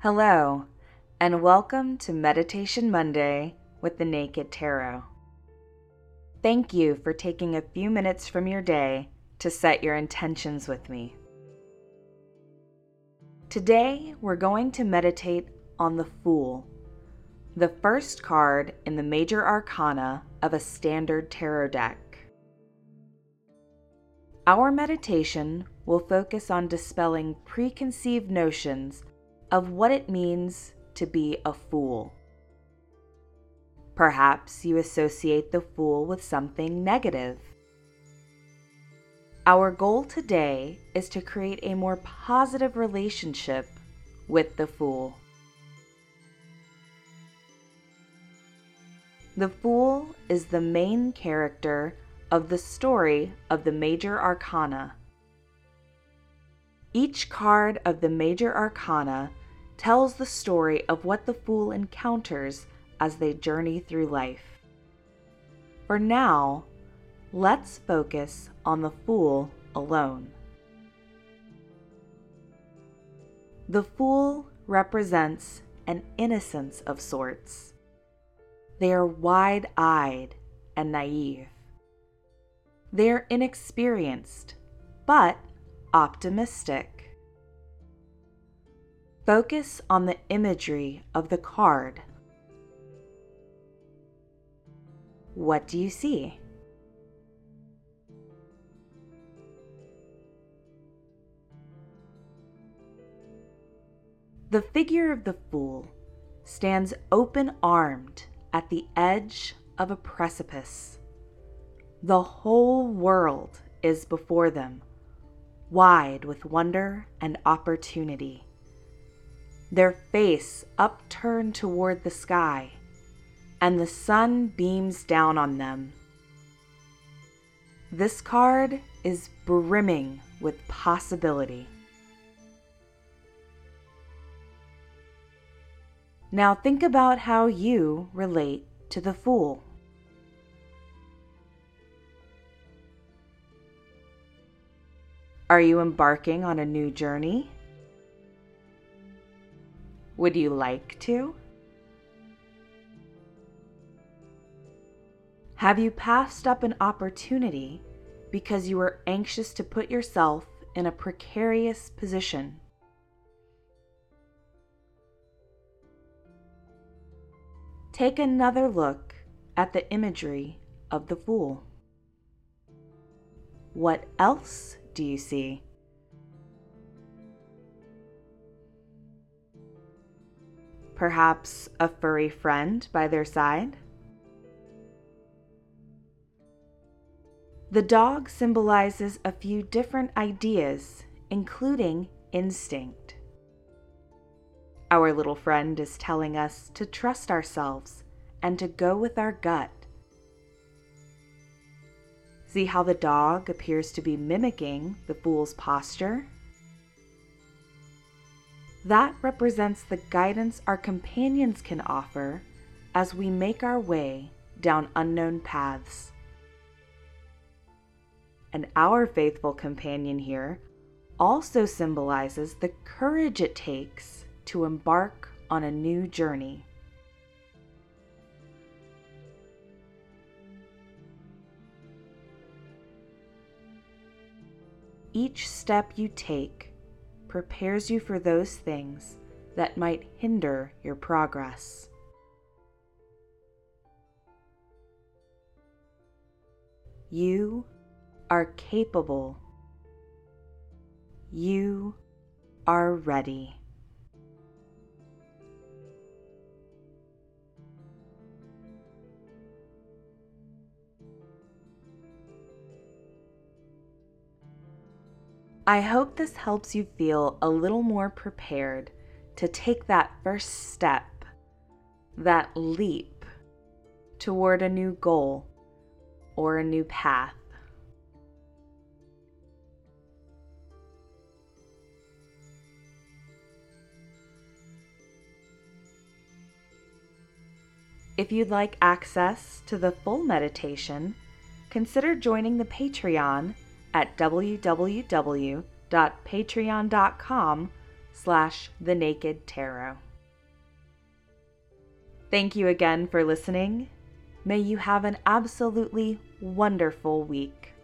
Hello, and welcome to Meditation Monday with The Naked Tarot. Thank you for taking a few minutes from your day to set your intentions with me. Today, we're going to meditate on the Fool, the first card in the Major Arcana of a standard tarot deck. Our meditation will focus on dispelling preconceived notions of what it means to be a fool. Perhaps you associate the fool with something negative. Our goal today is to create a more positive relationship with the fool. The Fool is the main character of the story of the Major Arcana. Each card of the Major Arcana tells the story of what the Fool encounters as they journey through life. For now, let's focus on the Fool alone. The Fool represents an innocence of sorts. They are wide-eyed and naive. They are inexperienced, but optimistic. Focus on the imagery of the card. What do you see? The figure of the Fool stands open-armed at the edge of a precipice. The whole world is before them, wide with wonder and opportunity. Their face upturned toward the sky, and the sun beams down on them. This card is brimming with possibility. Now think about how you relate to the Fool. Are you embarking on a new journey? Would you like to? Have you passed up an opportunity because you were anxious to put yourself in a precarious position? Take another look at the imagery of the Fool. What else do you see? Perhaps a furry friend by their side? The dog symbolizes a few different ideas, including instinct. Our little friend is telling us to trust ourselves and to go with our gut. See how the dog appears to be mimicking the Fool's posture? That represents the guidance our companions can offer as we make our way down unknown paths. And our faithful companion here also symbolizes the courage it takes to embark on a new journey. Each step you take prepares you for those things that might hinder your progress. You are capable. You are ready. I hope this helps you feel a little more prepared to take that first step, that leap toward a new goal or a new path. If you'd like access to the full meditation, consider joining the Patreon at www.patreon.com patreon.com/thenakedtarot. Thank you again for listening. May you have an absolutely wonderful week.